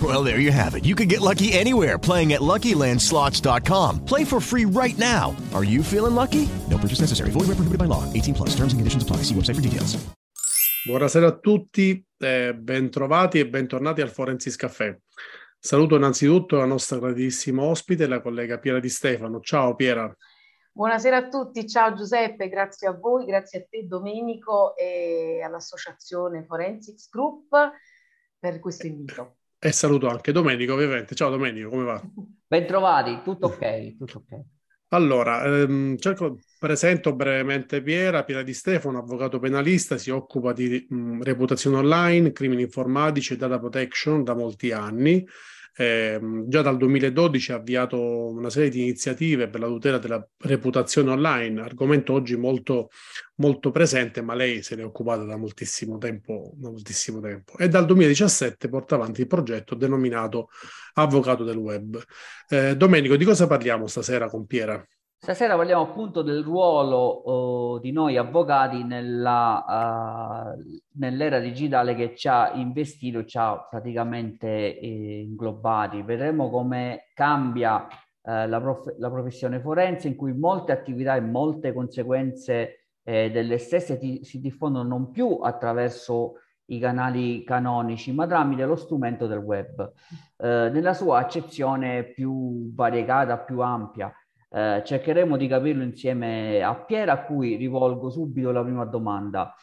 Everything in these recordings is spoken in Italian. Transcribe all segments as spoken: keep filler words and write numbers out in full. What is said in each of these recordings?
Well, there you have it. You can get lucky anywhere, playing at Lucky Land Slots dot com. Play for free right now. Are you feeling lucky? No purchase necessary. Void where prohibited by law. eighteen plus. Terms and conditions apply. See website for details. Buonasera a tutti, eh, bentrovati e bentornati al Forensics Caffè. Saluto innanzitutto la nostra graditissima ospite, la collega Piera Di Stefano. Ciao Piera. Buonasera a tutti, ciao Giuseppe, grazie a voi, grazie a te Domenico e all'associazione Forensics Group per questo invito. E saluto anche Domenico ovviamente. Ciao Domenico, come va? Bentrovati, tutto ok, tutto ok. Allora, ehm, cerco, presento brevemente Piera, Piera Di Stefano, avvocato penalista, si occupa di mh, reputazione online, crimini informatici e data protection da molti anni. Eh, già dal duemiladodici ha avviato una serie di iniziative per la tutela della reputazione online, argomento oggi molto, molto presente, ma lei se ne è occupata da moltissimo tempo, da moltissimo tempo. E dal duemiladiciassette porta avanti il progetto denominato Avvocato del Web. Eh, Domenico, di cosa parliamo stasera con Piera? Stasera parliamo appunto del ruolo uh, di noi avvocati nella, uh, nell'era digitale che ci ha investito, ci ha praticamente eh, inglobati. Vedremo come cambia eh, la, prof- la professione forense, in cui molte attività e molte conseguenze eh, delle stesse ti- si diffondono non più attraverso i canali canonici, ma tramite lo strumento del web, eh, nella sua accezione più variegata, più ampia. Eh, cercheremo di capirlo insieme a Piera, a cui rivolgo subito la prima domanda.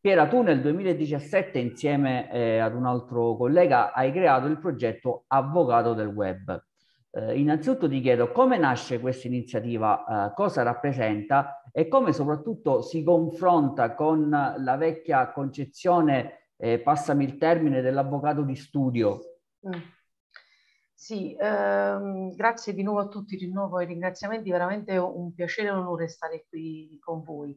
Piera, tu nel duemiladiciassette insieme eh, ad un altro collega hai creato il progetto Avvocato del Web. Eh, innanzitutto ti chiedo come nasce questa iniziativa, eh, cosa rappresenta e come soprattutto si confronta con la vecchia concezione, eh, passami il termine, dell'avvocato di studio. Mm. Sì, ehm, grazie di nuovo a tutti, rinnovo i ringraziamenti, veramente un piacere e un onore stare qui con voi.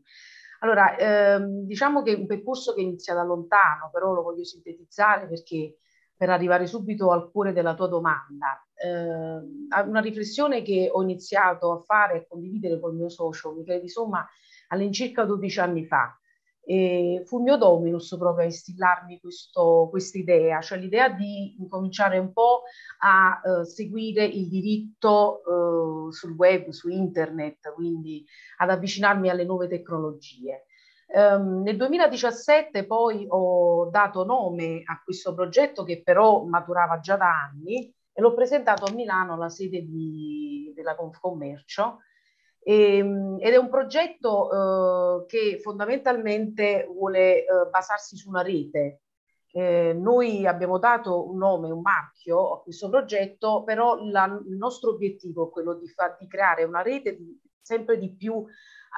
Allora, ehm, diciamo che è un percorso che inizia da lontano, però lo voglio sintetizzare perché per arrivare subito al cuore della tua domanda. Eh, una riflessione che ho iniziato a fare e condividere col mio socio, Michele, insomma, all'incirca dodici anni fa. E fu il mio dominus proprio a instillarmi questa idea, cioè l'idea di incominciare un po' a eh, seguire il diritto eh, sul web, su internet, quindi ad avvicinarmi alle nuove tecnologie. Um, nel duemiladiciassette poi ho dato nome a questo progetto che però maturava già da anni e l'ho presentato a Milano alla sede di, della Confcommercio. Ed è un progetto eh, che fondamentalmente vuole eh, basarsi su una rete. Eh, noi abbiamo dato un nome, un marchio a questo progetto, però la, il nostro obiettivo è quello di, far, di creare una rete di, sempre di più, eh,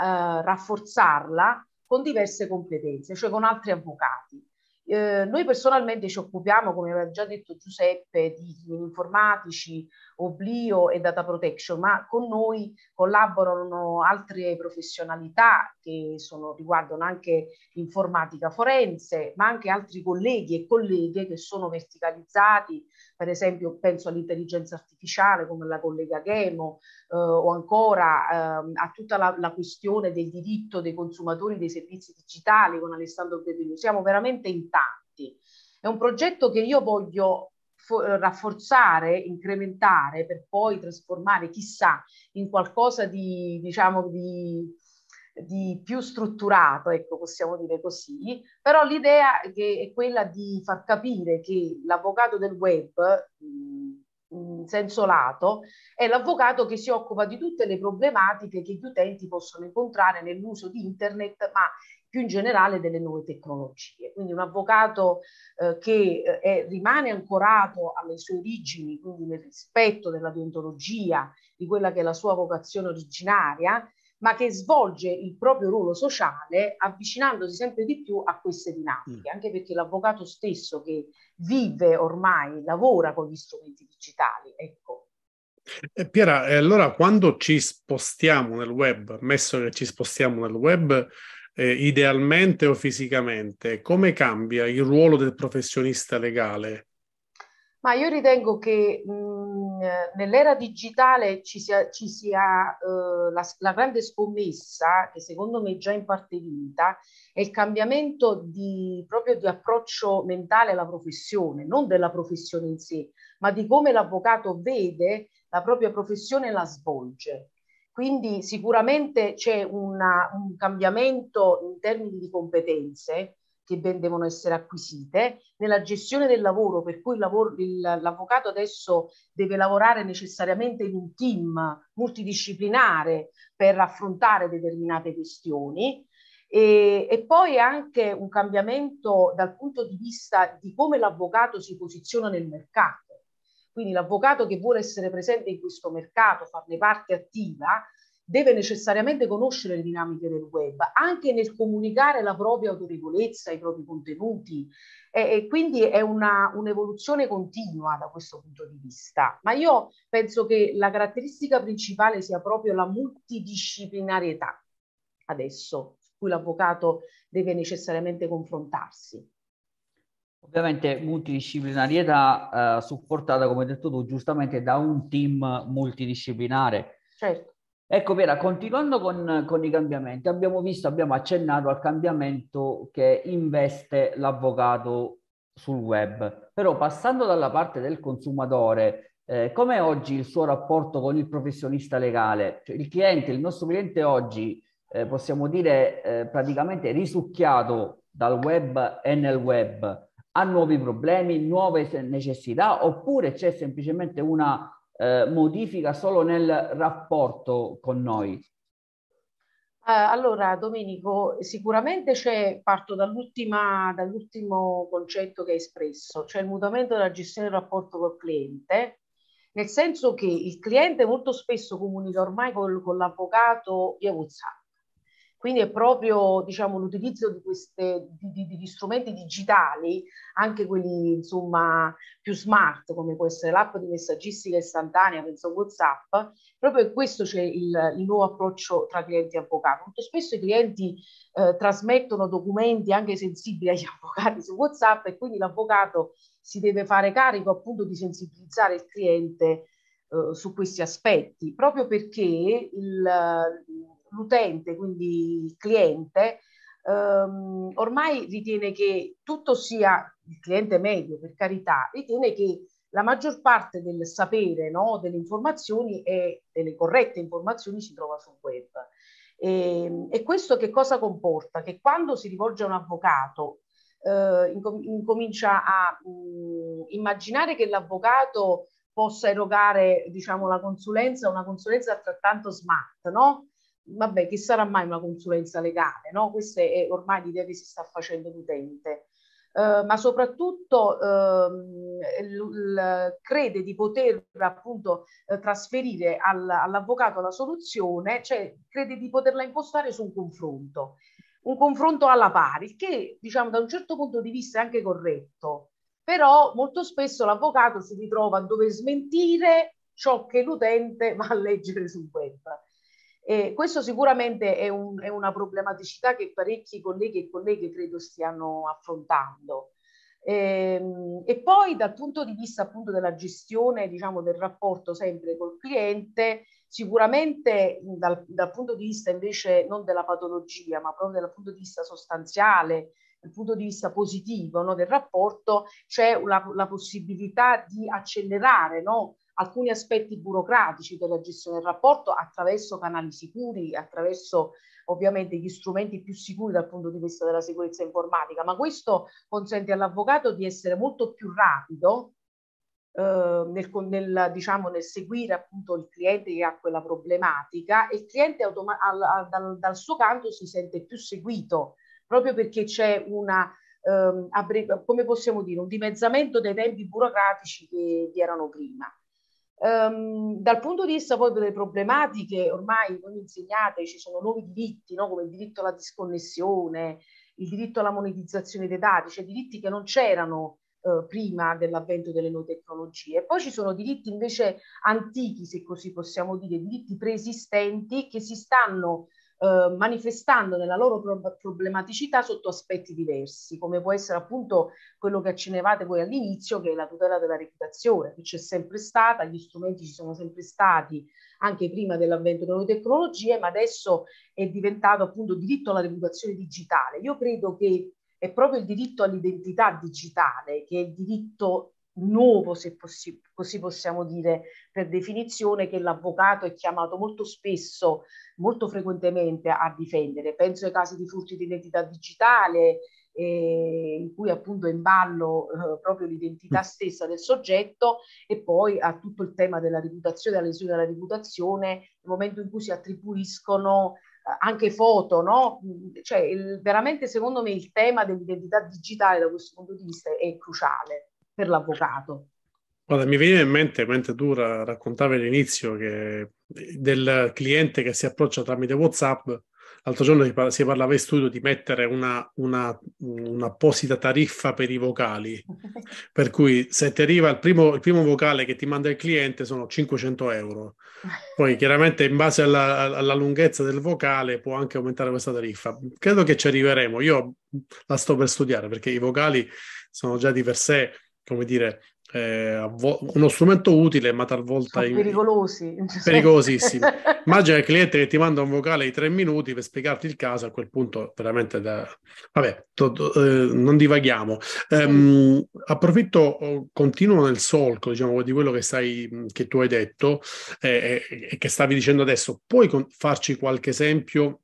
rafforzarla con diverse competenze, cioè con altri avvocati. Eh, noi personalmente ci occupiamo, come aveva già detto Giuseppe, di crimini informatici, oblio e data protection, ma con noi collaborano altre professionalità che sono, riguardano anche informatica forense, ma anche altri colleghi e colleghe che sono verticalizzati, per esempio penso all'intelligenza artificiale come la collega Gemo eh, o ancora eh, a tutta la, la questione del diritto dei consumatori dei servizi digitali con Alessandro Perini. Siamo veramente in tanti. È un progetto che io voglio rafforzare, incrementare per poi trasformare chissà in qualcosa di, diciamo, di, di più strutturato, ecco, possiamo dire così, però l'idea che è quella di far capire che l'avvocato del web in senso lato è l'avvocato che si occupa di tutte le problematiche che gli utenti possono incontrare nell'uso di internet, ma più in generale delle nuove tecnologie. Quindi un avvocato eh, che è, rimane ancorato alle sue origini, quindi nel rispetto della deontologia, di quella che è la sua vocazione originaria, ma che svolge il proprio ruolo sociale avvicinandosi sempre di più a queste dinamiche, anche perché l'avvocato stesso che vive ormai, lavora con gli strumenti digitali. Ecco. Eh, Piera, eh, allora quando ci spostiamo nel web, ammesso che ci spostiamo nel web, eh, idealmente o fisicamente, come cambia il ruolo del professionista legale? Ma io ritengo che mh, nell'era digitale ci sia, ci sia eh, la, la grande scommessa, che secondo me è già in parte vinta, è il cambiamento di, proprio di approccio mentale alla professione, non della professione in sé, ma di come l'avvocato vede la propria professione e la svolge. Quindi sicuramente c'è una, un cambiamento in termini di competenze, che ben devono essere acquisite, nella gestione del lavoro, per cui il lavoro, il, l'avvocato adesso deve lavorare necessariamente in un team multidisciplinare per affrontare determinate questioni, e, e poi anche un cambiamento dal punto di vista di come l'avvocato si posiziona nel mercato. Quindi l'avvocato che vuole essere presente in questo mercato, farne parte attiva, deve necessariamente conoscere le dinamiche del web, anche nel comunicare la propria autorevolezza, i propri contenuti, e, e quindi è una, un'evoluzione continua da questo punto di vista. Ma io penso che la caratteristica principale sia proprio la multidisciplinarietà adesso, su cui l'avvocato deve necessariamente confrontarsi. Ovviamente multidisciplinarietà eh, supportata, come hai detto tu, giustamente da un team multidisciplinare. Certo. Ecco Piera, continuando con, con i cambiamenti, abbiamo visto, abbiamo accennato al cambiamento che investe l'avvocato sul web, però passando dalla parte del consumatore, eh, com'è oggi il suo rapporto con il professionista legale? Cioè, il cliente, il nostro cliente oggi, eh, possiamo dire eh, praticamente risucchiato dal web e nel web, ha nuovi problemi, nuove necessità, oppure c'è semplicemente una Eh, modifica solo nel rapporto con noi? Allora Domenico, sicuramente c'è, parto dall'ultima, dall'ultimo concetto che hai espresso, cioè il mutamento della gestione del rapporto col cliente, nel senso che il cliente molto spesso comunica ormai col, con l'avvocato via WhatsApp. Quindi è proprio, diciamo, l'utilizzo di queste di, di, di strumenti digitali, anche quelli insomma più smart, come può essere l'app di messaggistica istantanea, penso WhatsApp, proprio in questo c'è il, il nuovo approccio tra clienti e avvocati. Molto spesso i clienti eh, trasmettono documenti anche sensibili agli avvocati su WhatsApp, e quindi l'avvocato si deve fare carico appunto di sensibilizzare il cliente eh, su questi aspetti, proprio perché il l'utente, quindi il cliente, ehm, ormai ritiene che tutto sia, il cliente medio per carità, ritiene che la maggior parte del sapere, no, delle informazioni e delle corrette informazioni si trova sul web. E, e questo che cosa comporta? Che quando si rivolge a un avvocato eh, incom- incomincia a mh, immaginare che l'avvocato possa erogare, diciamo, la consulenza, una consulenza altrettanto smart, no? Vabbè, che sarà mai una consulenza legale, no? Questa è ormai l'idea che si sta facendo l'utente, eh, ma soprattutto eh, l- l- crede di poter appunto eh, trasferire al- all'avvocato la soluzione, cioè crede di poterla impostare su un confronto, un confronto alla pari, che diciamo da un certo punto di vista è anche corretto, però molto spesso l'avvocato si ritrova a dover smentire ciò che l'utente va a leggere sul web. Eh, questo sicuramente è, un, è una problematicità che parecchi colleghi e colleghe credo stiano affrontando. Eh, e poi dal punto di vista appunto della gestione, diciamo, del rapporto sempre col cliente, sicuramente dal, dal punto di vista invece non della patologia, ma proprio dal punto di vista sostanziale, dal punto di vista positivo, no, del rapporto, c'è la, la possibilità di accelerare, no, alcuni aspetti burocratici della gestione del rapporto attraverso canali sicuri, attraverso ovviamente gli strumenti più sicuri dal punto di vista della sicurezza informatica, ma questo consente all'avvocato di essere molto più rapido eh, nel, nel, diciamo, nel seguire appunto il cliente che ha quella problematica, e il cliente automa- al, al, dal, dal suo canto si sente più seguito proprio perché c'è una, ehm, abbre- come possiamo dire, un dimezzamento dei tempi burocratici che vi erano prima. Um, dal punto di vista poi delle problematiche, ormai voi mi insegnate, ci sono nuovi diritti, no? Come il diritto alla disconnessione, il diritto alla monetizzazione dei dati, cioè diritti che non c'erano eh, prima dell'avvento delle nuove tecnologie. E poi ci sono diritti invece antichi, se così possiamo dire, diritti preesistenti che si stanno eh, manifestando nella loro pro- problematicità sotto aspetti diversi, come può essere appunto quello che accennavate voi all'inizio, che è la tutela della reputazione, che c'è sempre stata, gli strumenti ci sono sempre stati anche prima dell'avvento delle nuove tecnologie, ma adesso è diventato appunto diritto alla reputazione digitale. Io credo che è proprio il diritto all'identità digitale, che è il diritto nuovo, se possi- così possiamo dire per definizione, che l'avvocato è chiamato molto spesso, molto frequentemente a difendere. Penso ai casi di furti di identità digitale, eh, in cui appunto è in ballo eh, proprio l'identità stessa del soggetto, e poi a tutto il tema della reputazione, della lesione della reputazione, nel momento in cui si attribuiscono anche foto, no? Cioè il, veramente secondo me il tema dell'identità digitale da questo punto di vista è cruciale per l'avvocato. Guarda, mi veniva in mente mentre tu ra- raccontavi all'inizio che del cliente che si approccia tramite WhatsApp. L'altro giorno si, par- si parlava in studio di mettere una, una, un'apposita tariffa per i vocali, per cui se ti arriva il primo, il primo vocale che ti manda il cliente sono cinquecento euro, poi chiaramente in base alla, alla lunghezza del vocale può anche aumentare questa tariffa. Credo che ci arriveremo, io la sto per studiare perché i vocali sono già di per sé, come dire, Eh, uno strumento utile, ma talvolta in... pericolosi, pericolosissimi. Immagina il cliente che ti manda un vocale di tre minuti per spiegarti il caso, a quel punto veramente da... vabbè, to, to, eh, non divaghiamo. Ehm, approfitto, continuo nel solco, diciamo, di quello che sai, che tu hai detto e eh, eh, che stavi dicendo adesso. Puoi con- farci qualche esempio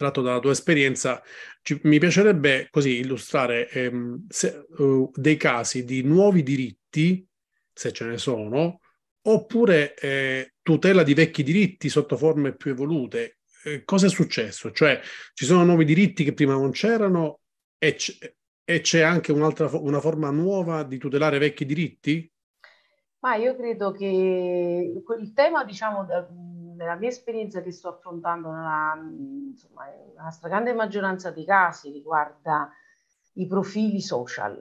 tratto dalla tua esperienza? Ci, mi piacerebbe così illustrare ehm, se, uh, dei casi di nuovi diritti, se ce ne sono, oppure eh, tutela di vecchi diritti sotto forme più evolute. Eh, cosa è successo? Cioè, ci sono nuovi diritti che prima non c'erano e, c- e c'è anche un'altra fo- una forma nuova di tutelare vecchi diritti? Ma io credo che il tema, diciamo, da... nella mia esperienza che sto affrontando, una, insomma, la stragrande maggioranza dei casi riguarda i profili social,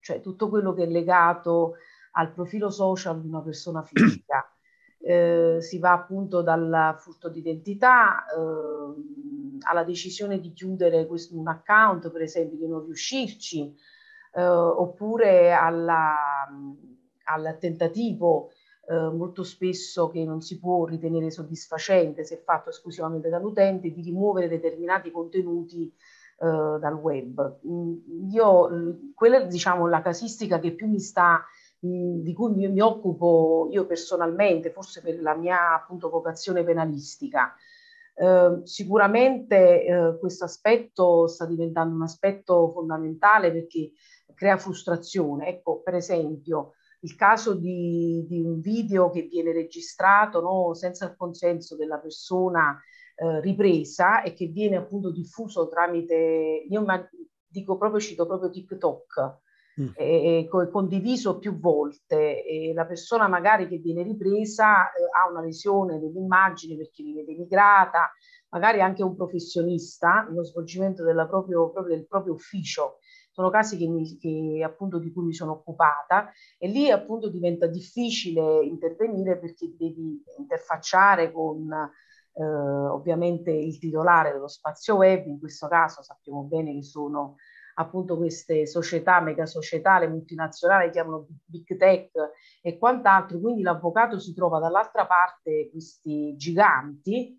cioè tutto quello che è legato al profilo social di una persona fisica. Eh, si va appunto dal furto d'identità eh, alla decisione di chiudere questo, un account, per esempio, di non riuscirci, eh, oppure alla, al tentativo Eh, molto spesso, che non si può ritenere soddisfacente se fatto esclusivamente dall'utente, di rimuovere determinati contenuti eh, dal web. Io, quella è, diciamo, la casistica che più mi sta, mh, di cui mi, mi occupo io personalmente, forse per la mia appunto vocazione penalistica. Eh, sicuramente eh, questo aspetto sta diventando un aspetto fondamentale perché crea frustrazione. Ecco, per esempio, il caso di, di un video che viene registrato, no, senza il consenso della persona eh, ripresa, e che viene appunto diffuso tramite, io ma, dico proprio, cito proprio TikTok, mm. e, e condiviso più volte, e la persona magari che viene ripresa eh, ha una lesione dell'immagine perché viene denigrata, magari anche un professionista, nello svolgimento della proprio, proprio, del proprio ufficio. Sono casi che, mi, che appunto di cui mi sono occupata, e lì appunto diventa difficile intervenire perché devi interfacciare con eh, ovviamente il titolare dello spazio web. In questo caso sappiamo bene che sono appunto queste società, mega società, le multinazionali, chiamano big tech e quant'altro, quindi l'avvocato si trova dall'altra parte questi giganti.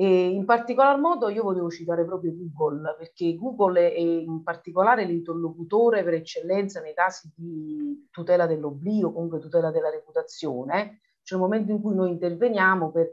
E in particolar modo io volevo citare proprio Google, perché Google è in particolare l'interlocutore per eccellenza nei casi di tutela dell'oblio, comunque tutela della reputazione, cioè il momento in cui noi interveniamo per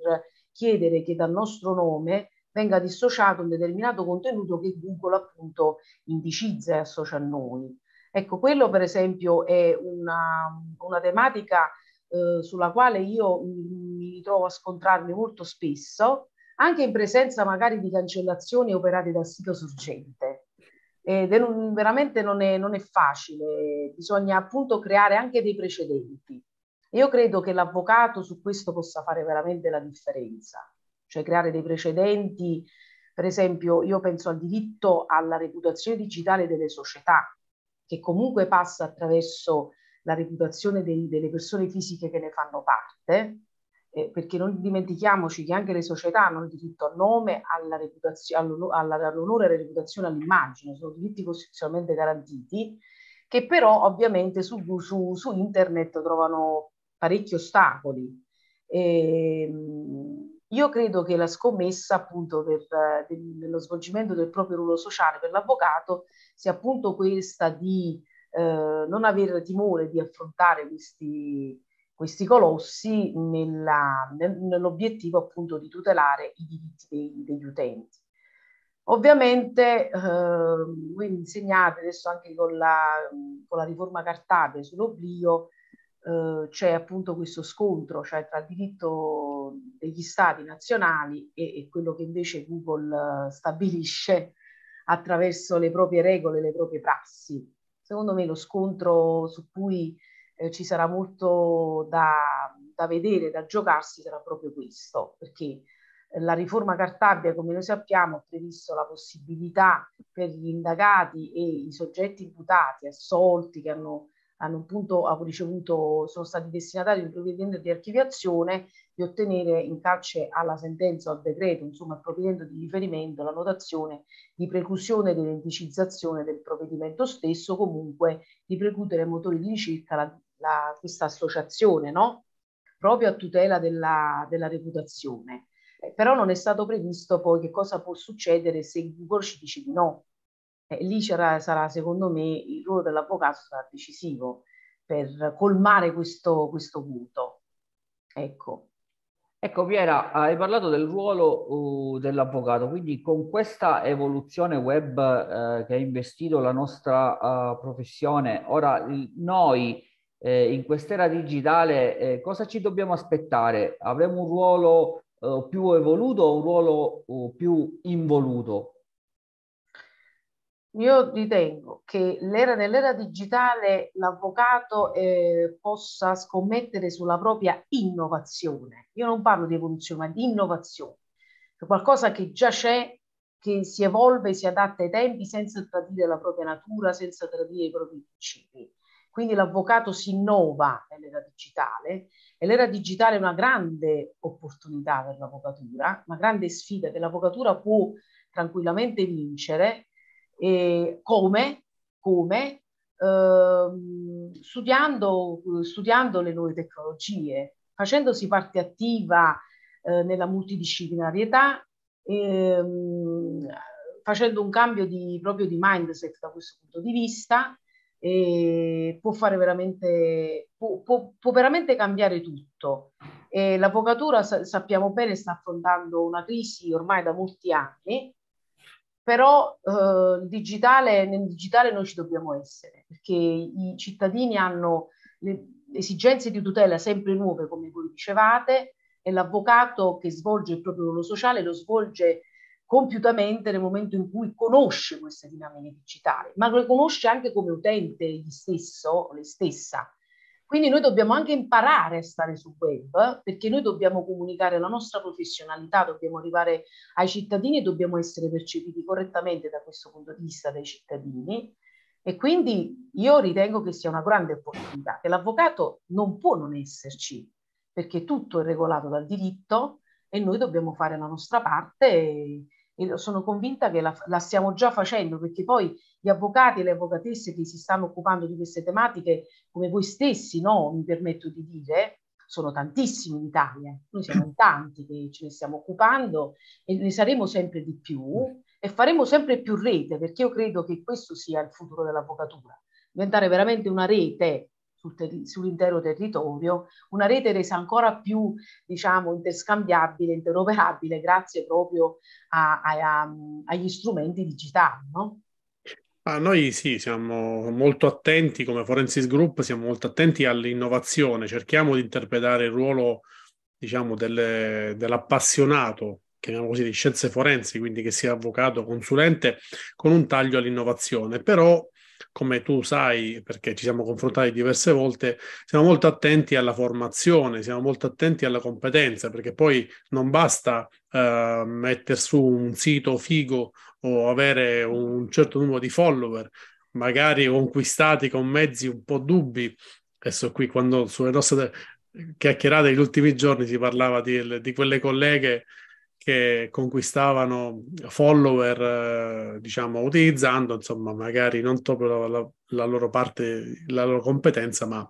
chiedere che dal nostro nome venga dissociato un determinato contenuto che Google appunto indicizza e associa a noi. Ecco, quello per esempio è una, una tematica eh, sulla quale io mi, mi trovo a scontrarmi molto spesso, anche in presenza magari di cancellazioni operate dal sito sorgente. Ed è un, veramente non è, non è facile, bisogna appunto creare anche dei precedenti. Io credo che l'avvocato su questo possa fare veramente la differenza, cioè creare dei precedenti. Per esempio, io penso al diritto alla reputazione digitale delle società, che comunque passa attraverso la reputazione dei, delle persone fisiche che ne fanno parte, eh, perché non dimentichiamoci che anche le società hanno il diritto al nome, alla reputazio, all'onore e alla reputazione, all'immagine, sono diritti costituzionalmente garantiti, che però ovviamente su, su, su internet trovano parecchi ostacoli. E, io credo che la scommessa appunto per, per lo svolgimento del proprio ruolo sociale per l'avvocato sia appunto questa di eh, non avere timore di affrontare questi, questi colossi nella, nel, nell'obiettivo appunto di tutelare i diritti dei, degli utenti. Ovviamente eh, voi insegnate adesso anche con la, con la riforma Cartabia sull'oblio, eh, c'è appunto questo scontro, cioè tra il diritto degli stati nazionali e, e quello che invece Google stabilisce attraverso le proprie regole, le proprie prassi. Secondo me lo scontro su cui eh, ci sarà molto da, da vedere, da giocarsi, sarà proprio questo, perché la riforma Cartabia, come noi sappiamo, ha previsto la possibilità per gli indagati e i soggetti imputati, assolti, che hanno, hanno appunto ricevuto, sono stati destinatari di un provvedimento di archiviazione, di ottenere in calce alla sentenza o al decreto, insomma al provvedimento di riferimento, la notazione di preclusione dell'indicizzazione del provvedimento stesso, comunque di precludere ai motori di ricerca la, la, questa associazione, no? Proprio a tutela della, della reputazione. Eh, però non è stato previsto poi che cosa può succedere se Google ci dice di no. Eh, lì sarà, sarà, secondo me, il ruolo dell'avvocato sarà decisivo per colmare questo, questo vuoto. Ecco. Ecco, Piera, hai parlato del ruolo uh, dell'avvocato, quindi con questa evoluzione web uh, che ha investito la nostra uh, professione, ora il, noi eh, in quest'era digitale eh, cosa ci dobbiamo aspettare? Avremo un ruolo Uh, più evoluto o un ruolo uh, più involuto? Io ritengo che l'era, nell'era digitale l'avvocato eh, possa scommettere sulla propria innovazione. Io non parlo di evoluzione, ma di innovazione. Cioè qualcosa che già c'è, che si evolve, si adatta ai tempi senza tradire la propria natura, senza tradire i propri principi. Quindi l'avvocato si innova nell'era digitale, e l'era digitale è una grande opportunità per l'avvocatura, una grande sfida che l'avvocatura può tranquillamente vincere, eh, come, come eh, studiando, studiando le nuove tecnologie, facendosi parte attiva eh, nella multidisciplinarietà, eh, facendo un cambio di, proprio di mindset da questo punto di vista. E può fare veramente può, può, può veramente cambiare tutto, e l'avvocatura sa, sappiamo bene sta affrontando una crisi ormai da molti anni, però eh, il digitale, nel digitale noi ci dobbiamo essere, perché i cittadini hanno le esigenze di tutela sempre nuove, come voi dicevate, e l'avvocato che svolge il proprio ruolo sociale lo svolge compiutamente nel momento in cui conosce queste dinamiche digitali, ma lo conosce anche come utente gli stesso o lei stessa. Quindi noi dobbiamo anche imparare a stare sul web, perché noi dobbiamo comunicare la nostra professionalità, dobbiamo arrivare ai cittadini e dobbiamo essere percepiti correttamente da questo punto di vista dai cittadini, e quindi io ritengo che sia una grande opportunità, che l'avvocato non può non esserci, perché tutto è regolato dal diritto e noi dobbiamo fare la nostra parte, e e sono convinta che la, la stiamo già facendo, perché poi gli avvocati e le avvocatesse che si stanno occupando di queste tematiche, come voi stessi, no, mi permetto di dire, sono tantissimi in Italia, noi siamo in tanti che ce ne stiamo occupando e ne saremo sempre di più e faremo sempre più rete, perché io credo che questo sia il futuro dell'avvocatura, diventare veramente una rete sul ter- sull'intero territorio, una rete resa ancora più, diciamo, interscambiabile, interoperabile grazie proprio a, a, a, agli strumenti digitali, no? Ah, noi sì, siamo molto attenti come Forensics Group, siamo molto attenti all'innovazione, cerchiamo di interpretare il ruolo, diciamo, delle, dell'appassionato chiamiamo così, di scienze forensi, quindi che sia avvocato, consulente, con un taglio all'innovazione. Però, come tu sai, perché ci siamo confrontati diverse volte, siamo molto attenti alla formazione, siamo molto attenti alla competenza, perché poi non basta eh, mettere su un sito figo o avere un certo numero di follower, magari conquistati con mezzi un po' dubbi. Adesso qui, quando sulle nostre chiacchierate degli ultimi giorni si parlava di, di quelle colleghe che conquistavano follower, eh, diciamo, utilizzando, insomma, magari non proprio la, la loro parte, la loro competenza, ma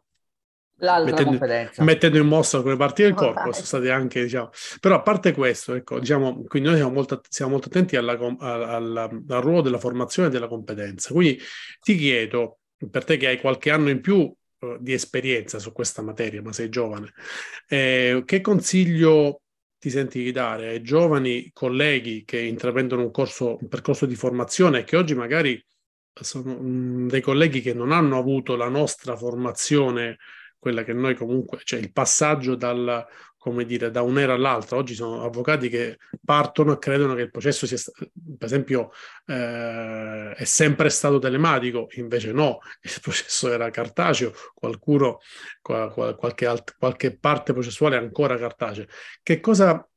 l'altra mettendo, competenza. mettendo in mossa alcune parti del corpo. Vabbè. Sono state anche, diciamo, però a parte questo, ecco, diciamo, quindi noi siamo molto, siamo molto attenti alla, alla, alla, al ruolo della formazione e della competenza. Quindi ti chiedo, per te che hai qualche anno in più eh, di esperienza su questa materia, ma sei giovane, eh, che consiglio ti senti di dare ai giovani colleghi che intraprendono un corso, un percorso di formazione, che oggi magari sono dei colleghi che non hanno avuto la nostra formazione, quella che noi comunque, cioè il passaggio dal, come dire, da un'era all'altra. Oggi sono avvocati che partono e credono che il processo sia, per esempio, eh, è sempre stato telematico, invece no, il processo era cartaceo, qualcuno, qualche, alt- qualche parte processuale è ancora cartacea. Che cosa,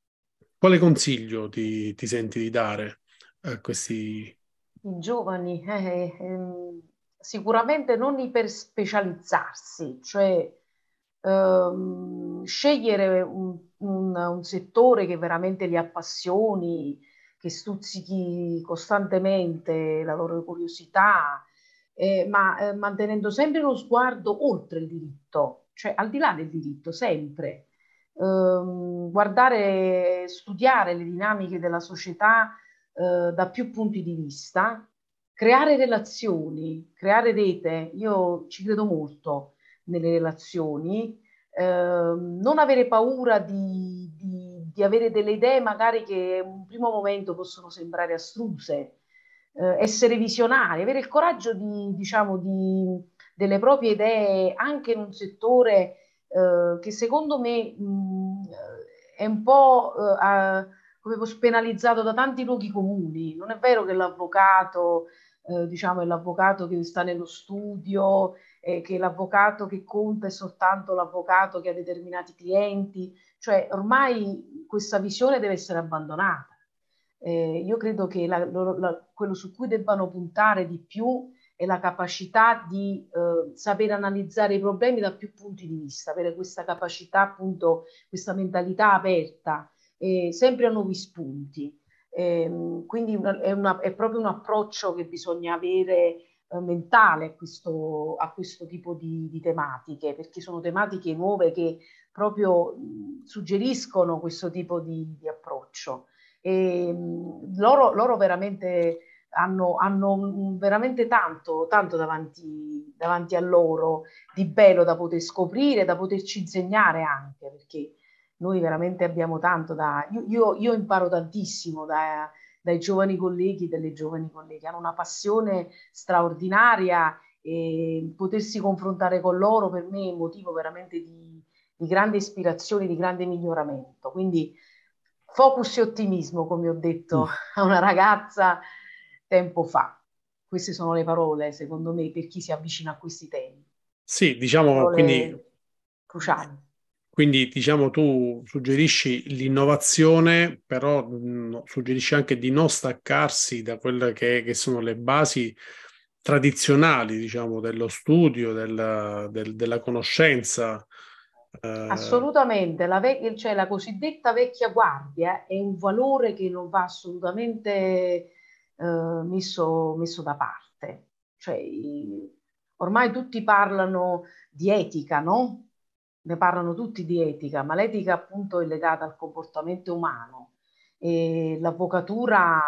quale consiglio ti, ti senti di dare a questi giovani? Eh, ehm... Sicuramente non iperspecializzarsi, cioè ehm, scegliere un, un, un settore che veramente li appassioni, che stuzzichi costantemente la loro curiosità, eh, ma eh, mantenendo sempre uno sguardo oltre il diritto, cioè al di là del diritto, sempre. Ehm, guardare, studiare le dinamiche della società eh, da più punti di vista. Creare relazioni, creare rete, io ci credo molto nelle relazioni, eh, non avere paura di, di, di avere delle idee magari che in un primo momento possono sembrare astruse, eh, essere visionari, avere il coraggio di, diciamo, di, delle proprie idee anche in un settore eh, che secondo me mh, è un po' eh, a, come penalizzato da tanti luoghi comuni. Non è vero che l'avvocato... Eh, diciamo è l'avvocato che sta nello studio, eh, che l'avvocato che conta è soltanto l'avvocato che ha determinati clienti, cioè ormai questa visione deve essere abbandonata. Eh, io credo che la, la, la, quello su cui debbano puntare di più è la capacità di eh, saper analizzare i problemi da più punti di vista, avere questa capacità, appunto, questa mentalità aperta, eh, sempre a nuovi spunti. Eh, quindi una, è, una, è proprio un approccio che bisogna avere eh, mentale a questo, a questo tipo di, di tematiche, perché sono tematiche nuove che proprio mh, suggeriscono questo tipo di, di approccio. E, mh, loro, loro veramente hanno, hanno veramente tanto, tanto davanti, davanti a loro di bello da poter scoprire, da poterci insegnare anche, perché noi veramente abbiamo tanto da... Io, io, io imparo tantissimo da, dai giovani colleghi, dalle giovani colleghe. Hanno una passione straordinaria e potersi confrontare con loro per me è un motivo veramente di, di grande ispirazione, di grande miglioramento. Quindi focus e ottimismo, come ho detto a una ragazza tempo fa. Queste sono le parole, secondo me, per chi si avvicina a questi temi. Sì, diciamo, parole quindi... cruciali. Quindi, diciamo, tu suggerisci l'innovazione, però mh, suggerisci anche di non staccarsi da quelle che, che sono le basi tradizionali, diciamo, dello studio, della, del, della conoscenza. Eh. Assolutamente, la, vec- cioè, la cosiddetta vecchia guardia è un valore che non va assolutamente eh, messo, messo da parte. Cioè, i- ormai tutti parlano di etica, no? Ne parlano tutti di etica, ma l'etica appunto è legata al comportamento umano e l'avvocatura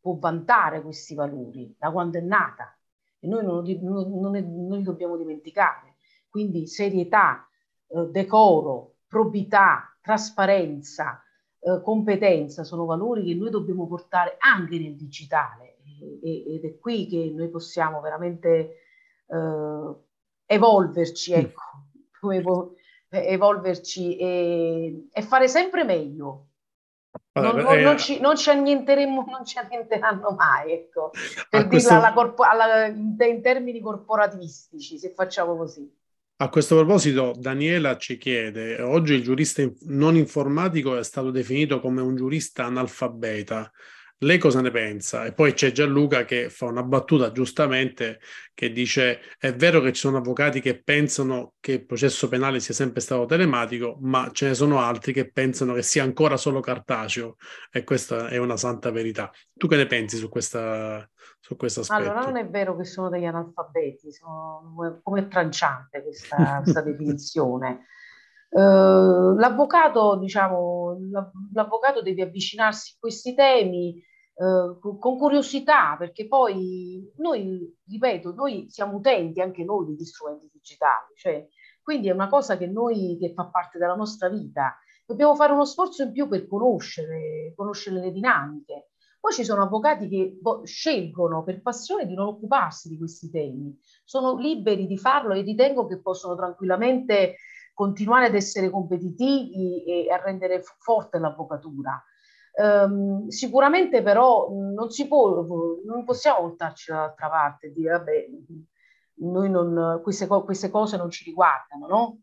può vantare questi valori da quando è nata e noi non, non, non, è, non li dobbiamo dimenticare. Quindi serietà, eh, decoro, probità, trasparenza, eh, competenza sono valori che noi dobbiamo portare anche nel digitale e, ed è qui che noi possiamo veramente eh, evolverci, ecco. Evolverci e, e fare sempre meglio, Vabbè, non, eh, non, ci, non ci annienteremo, non ci annienteranno mai, ecco, per questo... dirla alla corpo, alla, in termini corporativistici, se facciamo così. A questo proposito Daniela ci chiede, oggi il giurista non informatico è stato definito come un giurista analfabeta, lei cosa ne pensa? E poi c'è Gianluca che fa una battuta giustamente che dice è vero che ci sono avvocati che pensano che il processo penale sia sempre stato telematico, ma ce ne sono altri che pensano che sia ancora solo cartaceo, e questa è una santa verità. Tu che ne pensi su questa... su questo aspetto? Allora, non è vero che sono degli analfabeti, sono come tranciante questa, questa definizione. Uh, l'avvocato, diciamo, l'avvocato deve avvicinarsi a questi temi uh, con curiosità, perché poi noi, ripeto, noi siamo utenti anche noi degli strumenti digitali, cioè, quindi è una cosa che noi, che fa parte della nostra vita. Dobbiamo fare uno sforzo in più per conoscere, conoscere le dinamiche. Poi ci sono avvocati che scelgono per passione di non occuparsi di questi temi, sono liberi di farlo e ritengo che possono tranquillamente continuare ad essere competitivi e a rendere forte l'avvocatura. Um, sicuramente però non si può, non possiamo voltarci dall'altra parte e dire vabbè, noi non, queste, queste cose non ci riguardano, no?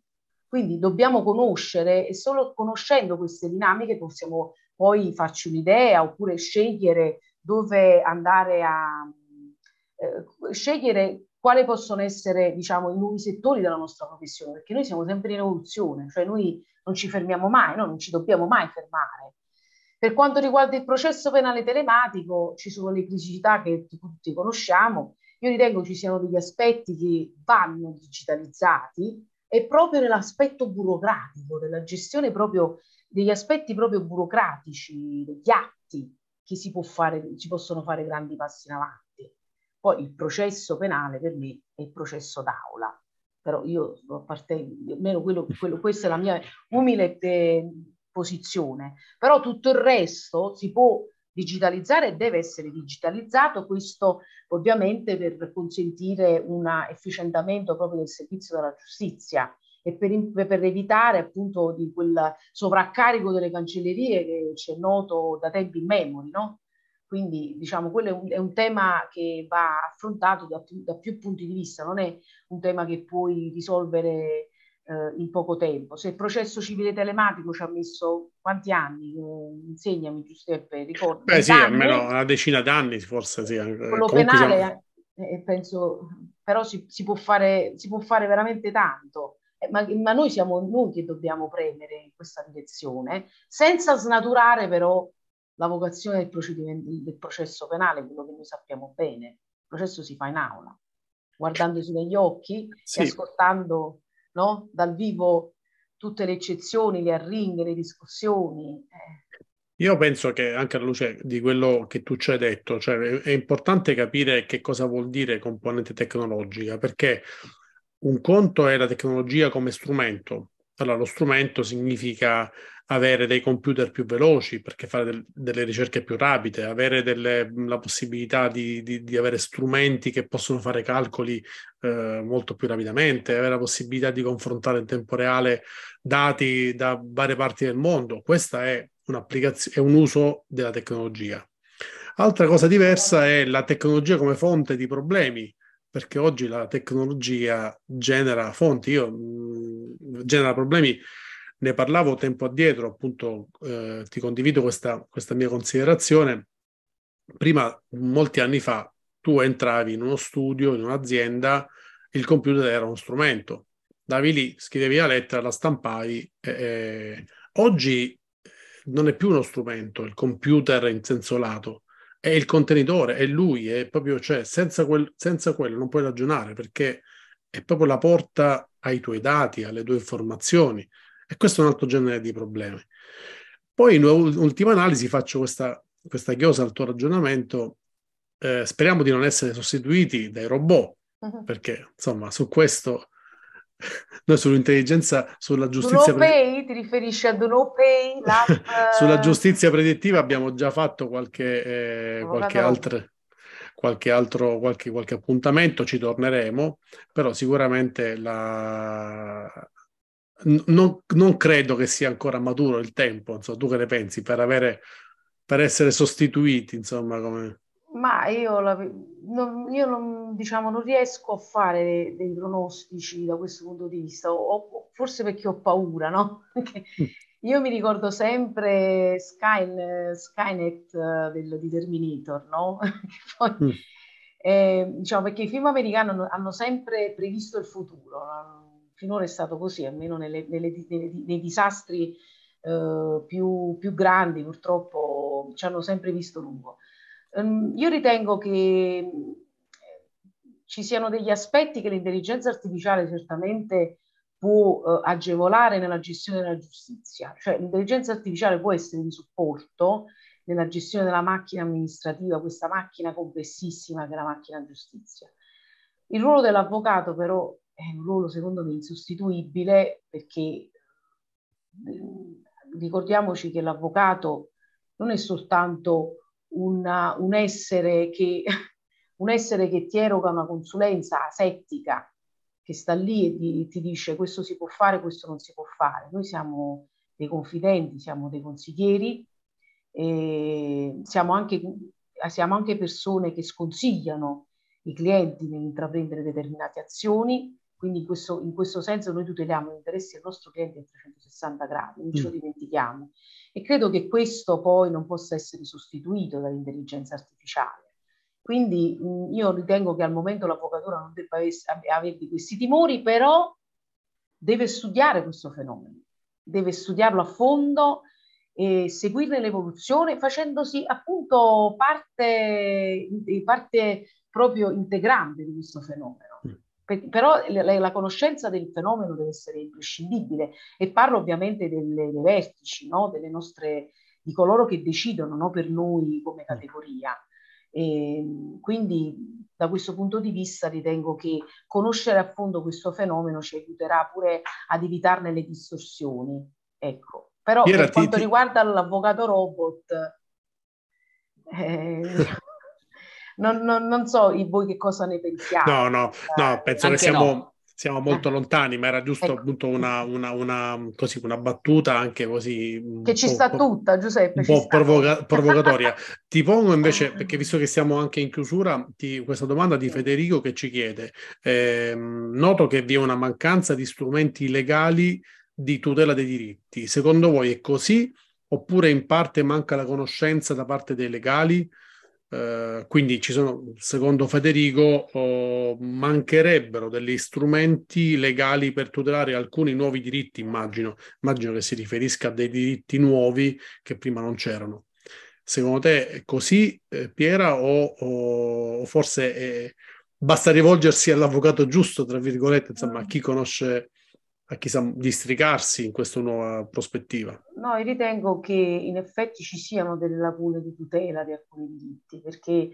Quindi dobbiamo conoscere, e solo conoscendo queste dinamiche possiamo poi farci un'idea, oppure scegliere dove andare a eh, scegliere quali possono essere, diciamo, i nuovi settori della nostra professione, perché noi siamo sempre in evoluzione, cioè noi non ci fermiamo mai, noi non ci dobbiamo mai fermare. Per quanto riguarda il processo penale telematico, ci sono le criticità che tutti conosciamo. Io ritengo ci siano degli aspetti che vanno digitalizzati, e proprio nell'aspetto burocratico, della gestione proprio degli aspetti proprio burocratici, degli atti, che si può fare, si possono fare grandi passi in avanti. Poi il processo penale per me è il processo d'aula, però io appartengo, almeno quello, quello, questa è la mia umile eh, posizione, però tutto il resto si può digitalizzare e deve essere digitalizzato, questo ovviamente per consentire un efficientamento proprio del servizio della giustizia, e per, per evitare appunto di quel sovraccarico delle cancellerie che ci è noto da tempi immemori, no? Quindi diciamo quello è un, è un tema che va affrontato da, da più punti di vista, non è un tema che puoi risolvere eh, in poco tempo. Se il processo civile telematico ci ha messo quanti anni? Insegnami Giuseppe, ricordi? Beh sì, anni, almeno una decina d'anni forse sì. Quello penale siamo... eh, penso, però si, si, può fare, si può fare veramente tanto. Ma, ma noi siamo noi che dobbiamo premere in questa direzione, senza snaturare però la vocazione del procedimento, del processo penale, quello che noi sappiamo bene. Il processo si fa in aula, guardandosi negli occhi, sì, e ascoltando, no, dal vivo tutte le eccezioni, le arringhe, le discussioni. Eh. Io penso che anche alla luce di quello che tu ci hai detto, cioè è importante capire che cosa vuol dire componente tecnologica, perché un conto è la tecnologia come strumento. Allora, lo strumento significa avere dei computer più veloci, perché fare del, delle ricerche più rapide, avere delle, la possibilità di, di, di avere strumenti che possono fare calcoli eh, molto più rapidamente, avere la possibilità di confrontare in tempo reale dati da varie parti del mondo. Questa è un'applicazione, è un uso della tecnologia. Altra cosa diversa è la tecnologia come fonte di problemi, perché oggi la tecnologia genera fonti, io, mh, genera problemi. Ne parlavo tempo addietro, appunto, eh, ti condivido questa, questa mia considerazione. Prima, molti anni fa, tu entravi in uno studio, in un'azienda, il computer era uno strumento. Davi lì, scrivevi la lettera, la stampavi. E, e... Oggi non è più uno strumento, il computer in senso lato. È il contenitore, è lui, è proprio, cioè, senza, quel, senza quello non puoi ragionare, perché è proprio la porta ai tuoi dati, alle tue informazioni, e questo è un altro genere di problemi. Poi in ultima analisi faccio questa, questa chiosa al tuo ragionamento, eh, speriamo di non essere sostituiti dai robot, uh-huh, perché insomma su questo... Noi sull'intelligenza, sulla giustizia... Do not pay, ti riferisci a Do not pay? Sulla giustizia predittiva abbiamo già fatto qualche, eh, qualche, altre, qualche altro qualche, qualche appuntamento, ci torneremo, però sicuramente la, non, non credo che sia ancora maturo il tempo, insomma, tu che ne pensi, per avere, per essere sostituiti, insomma, come... Ma io, la, non, io non, diciamo, non riesco a fare dei, dei pronostici da questo punto di vista, o, forse perché ho paura, no? Perché io mi ricordo sempre Skynet, Skynet del, di Terminator, no? Poi, mm. eh, diciamo, perché i film americani hanno, hanno sempre previsto il futuro, finora è stato così, almeno nelle, nelle, nelle, nei disastri eh, più, più grandi, purtroppo ci hanno sempre visto lungo. Io ritengo che ci siano degli aspetti che l'intelligenza artificiale certamente può eh, agevolare nella gestione della giustizia, cioè l'intelligenza artificiale può essere di supporto nella gestione della macchina amministrativa, questa macchina complessissima che è la macchina giustizia. Il ruolo dell'avvocato però è un ruolo secondo me insostituibile, perché ricordiamoci che l'avvocato non è soltanto Una, un, essere che, un essere che ti eroga una consulenza asettica, che sta lì e ti, ti dice questo si può fare, questo non si può fare. Noi siamo dei confidenti, siamo dei consiglieri, e siamo, anche, siamo anche persone che sconsigliano i clienti nell'intraprendere determinate azioni, quindi in questo, in questo senso noi tuteliamo gli interessi del nostro cliente a trecentosessanta gradi, non ce lo dimentichiamo. E credo che questo poi non possa essere sostituito dall'intelligenza artificiale. Quindi mh, io ritengo che al momento l'avvocatura non debba avere questi timori, però deve studiare questo fenomeno, deve studiarlo a fondo e seguirne l'evoluzione, facendosi appunto parte, parte proprio integrante di questo fenomeno. Mm. Però la, la conoscenza del fenomeno deve essere imprescindibile, e parlo ovviamente delle, dei vertici, no? Delle nostre, di coloro che decidono, no? Per noi come categoria. E quindi da questo punto di vista ritengo che conoscere a fondo questo fenomeno ci aiuterà pure ad evitarne le distorsioni. Ecco. Però Piera, per quanto ti... riguarda l'avvocato robot... Eh... Non, non, non so voi che cosa ne pensiate. No, no, no, penso eh, che siamo, no. siamo molto eh. lontani, ma era giusto, ecco, appunto una, una, una, così, una battuta anche così... Che ci sta tutta, Giuseppe. Un po' provoca- provocatoria. Ti pongo invece, perché visto che siamo anche in chiusura, ti, questa domanda di Federico che ci chiede. Eh, noto che vi è una mancanza di strumenti legali di tutela dei diritti. Secondo voi è così? Oppure in parte manca la conoscenza da parte dei legali? Uh, quindi ci sono, secondo Federico, oh, mancherebbero degli strumenti legali per tutelare alcuni nuovi diritti, immagino, immagino che si riferisca a dei diritti nuovi che prima non c'erano. Secondo te è così, eh, Piera, o, o forse eh, basta rivolgersi all'avvocato giusto, tra virgolette, insomma, a chi conosce, a chi sa districarsi in questa nuova prospettiva? No, io ritengo che in effetti ci siano delle lacune di tutela di alcuni diritti, perché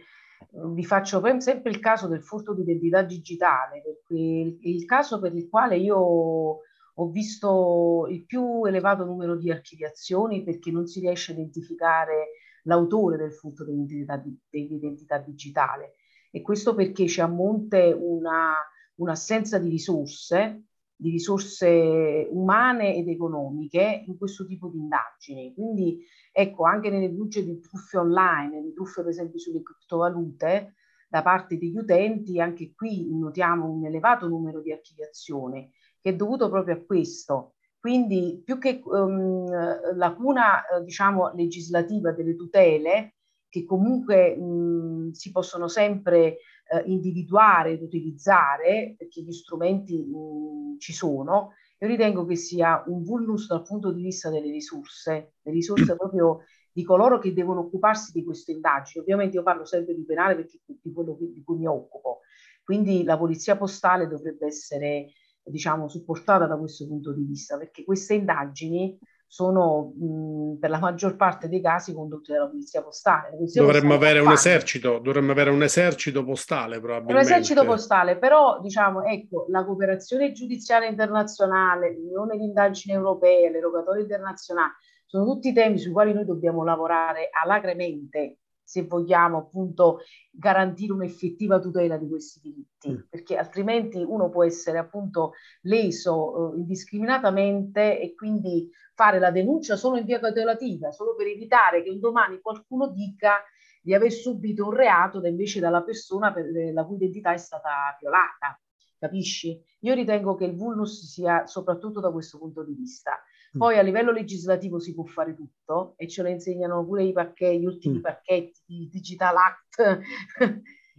vi faccio sempre il caso del furto di identità digitale, perché è il caso per il quale io ho visto il più elevato numero di archiviazioni, perché non si riesce a identificare l'autore del furto di identità, di, di identità digitale, e questo perché c'è a monte una, un'assenza di risorse, di risorse umane ed economiche in questo tipo di indagini. Quindi ecco, anche nelle luci di truffe online, di truffe per esempio sulle criptovalute da parte degli utenti, anche qui notiamo un elevato numero di archiviazione che è dovuto proprio a questo. Quindi più che um, lacuna eh, diciamo legislativa delle tutele, che comunque mh, si possono sempre eh, individuare ed utilizzare, perché gli strumenti mh, ci sono, io ritengo che sia un vulnus dal punto di vista delle risorse, le risorse proprio di coloro che devono occuparsi di queste indagini. Ovviamente io parlo sempre di penale perché di quello che, di cui mi occupo, quindi la polizia postale dovrebbe essere, diciamo, supportata da questo punto di vista, perché queste indagini sono mh, per la maggior parte dei casi condotti dalla polizia postale. Polizia dovremmo postale avere un esercito, dovremmo avere un esercito postale, probabilmente. Un esercito postale, però diciamo, ecco, la cooperazione giudiziaria internazionale, l'unione di indagini europee, l'erogatore internazionale, sono tutti temi sui quali noi dobbiamo lavorare alacremente se vogliamo appunto garantire un'effettiva tutela di questi diritti. diritti, perché altrimenti uno può essere appunto leso eh, indiscriminatamente e quindi fare la denuncia solo in via cautelativa, solo per evitare che un domani qualcuno dica di aver subito un reato da invece dalla persona per la cui identità è stata violata, capisci? Io ritengo che il vulnus sia soprattutto da questo punto di vista. Poi mm. a livello legislativo si può fare tutto e ce lo insegnano pure i pacchetti, gli ultimi mm. pacchetti, il Digital Act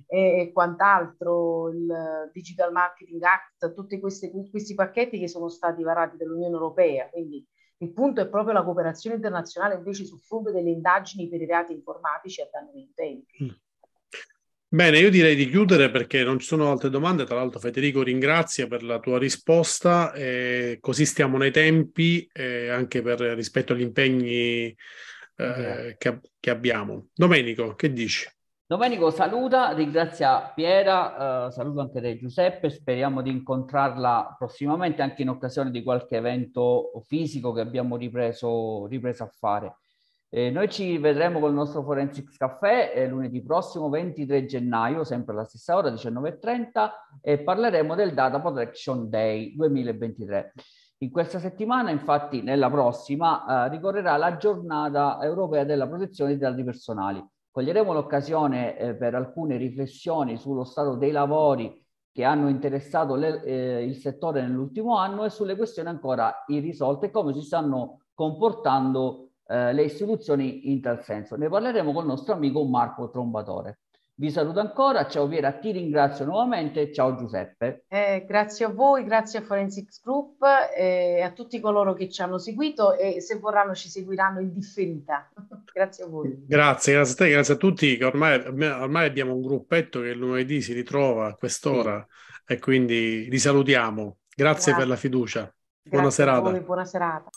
e, e quant'altro, il Digital Marketing Act, tutti questi, questi pacchetti che sono stati varati dall'Unione Europea. Quindi il punto è proprio la cooperazione internazionale invece sul fronte delle indagini per i reati informatici a danno degli utenti. Mm. Bene, io direi di chiudere perché non ci sono altre domande. Tra l'altro Federico ringrazia per la tua risposta, eh, così stiamo nei tempi, eh, anche per rispetto agli impegni eh, che, che abbiamo. Domenico, che dici? Domenico saluta, ringrazia Piera, eh, saluto anche te Giuseppe, speriamo di incontrarla prossimamente anche in occasione di qualche evento fisico che abbiamo ripreso, ripreso a fare. Eh, noi ci vedremo col nostro Forensics Caffè eh, lunedì prossimo ventitré gennaio, sempre alla stessa ora, diciannove e trenta, e parleremo del Data Protection Day duemilaventitré. In questa settimana, infatti, nella prossima, eh, ricorrerà la giornata europea della protezione dei dati personali. Coglieremo l'occasione eh, per alcune riflessioni sullo stato dei lavori che hanno interessato le, eh, il settore nell'ultimo anno e sulle questioni ancora irrisolte e come si stanno comportando Uh, le istituzioni in tal senso. Ne parleremo col nostro amico Marco Trombatore. Vi saluto ancora, ciao Piera, ti ringrazio nuovamente, ciao Giuseppe. Eh, grazie a voi, grazie a Forensics Group e eh, a tutti coloro che ci hanno seguito e se vorranno ci seguiranno in differita. Grazie a voi. Grazie, grazie a te, grazie a tutti che ormai, ormai abbiamo un gruppetto che lunedì si ritrova a quest'ora sì. E quindi li salutiamo. Grazie, grazie per la fiducia. Grazie, buona serata. A voi, buona serata.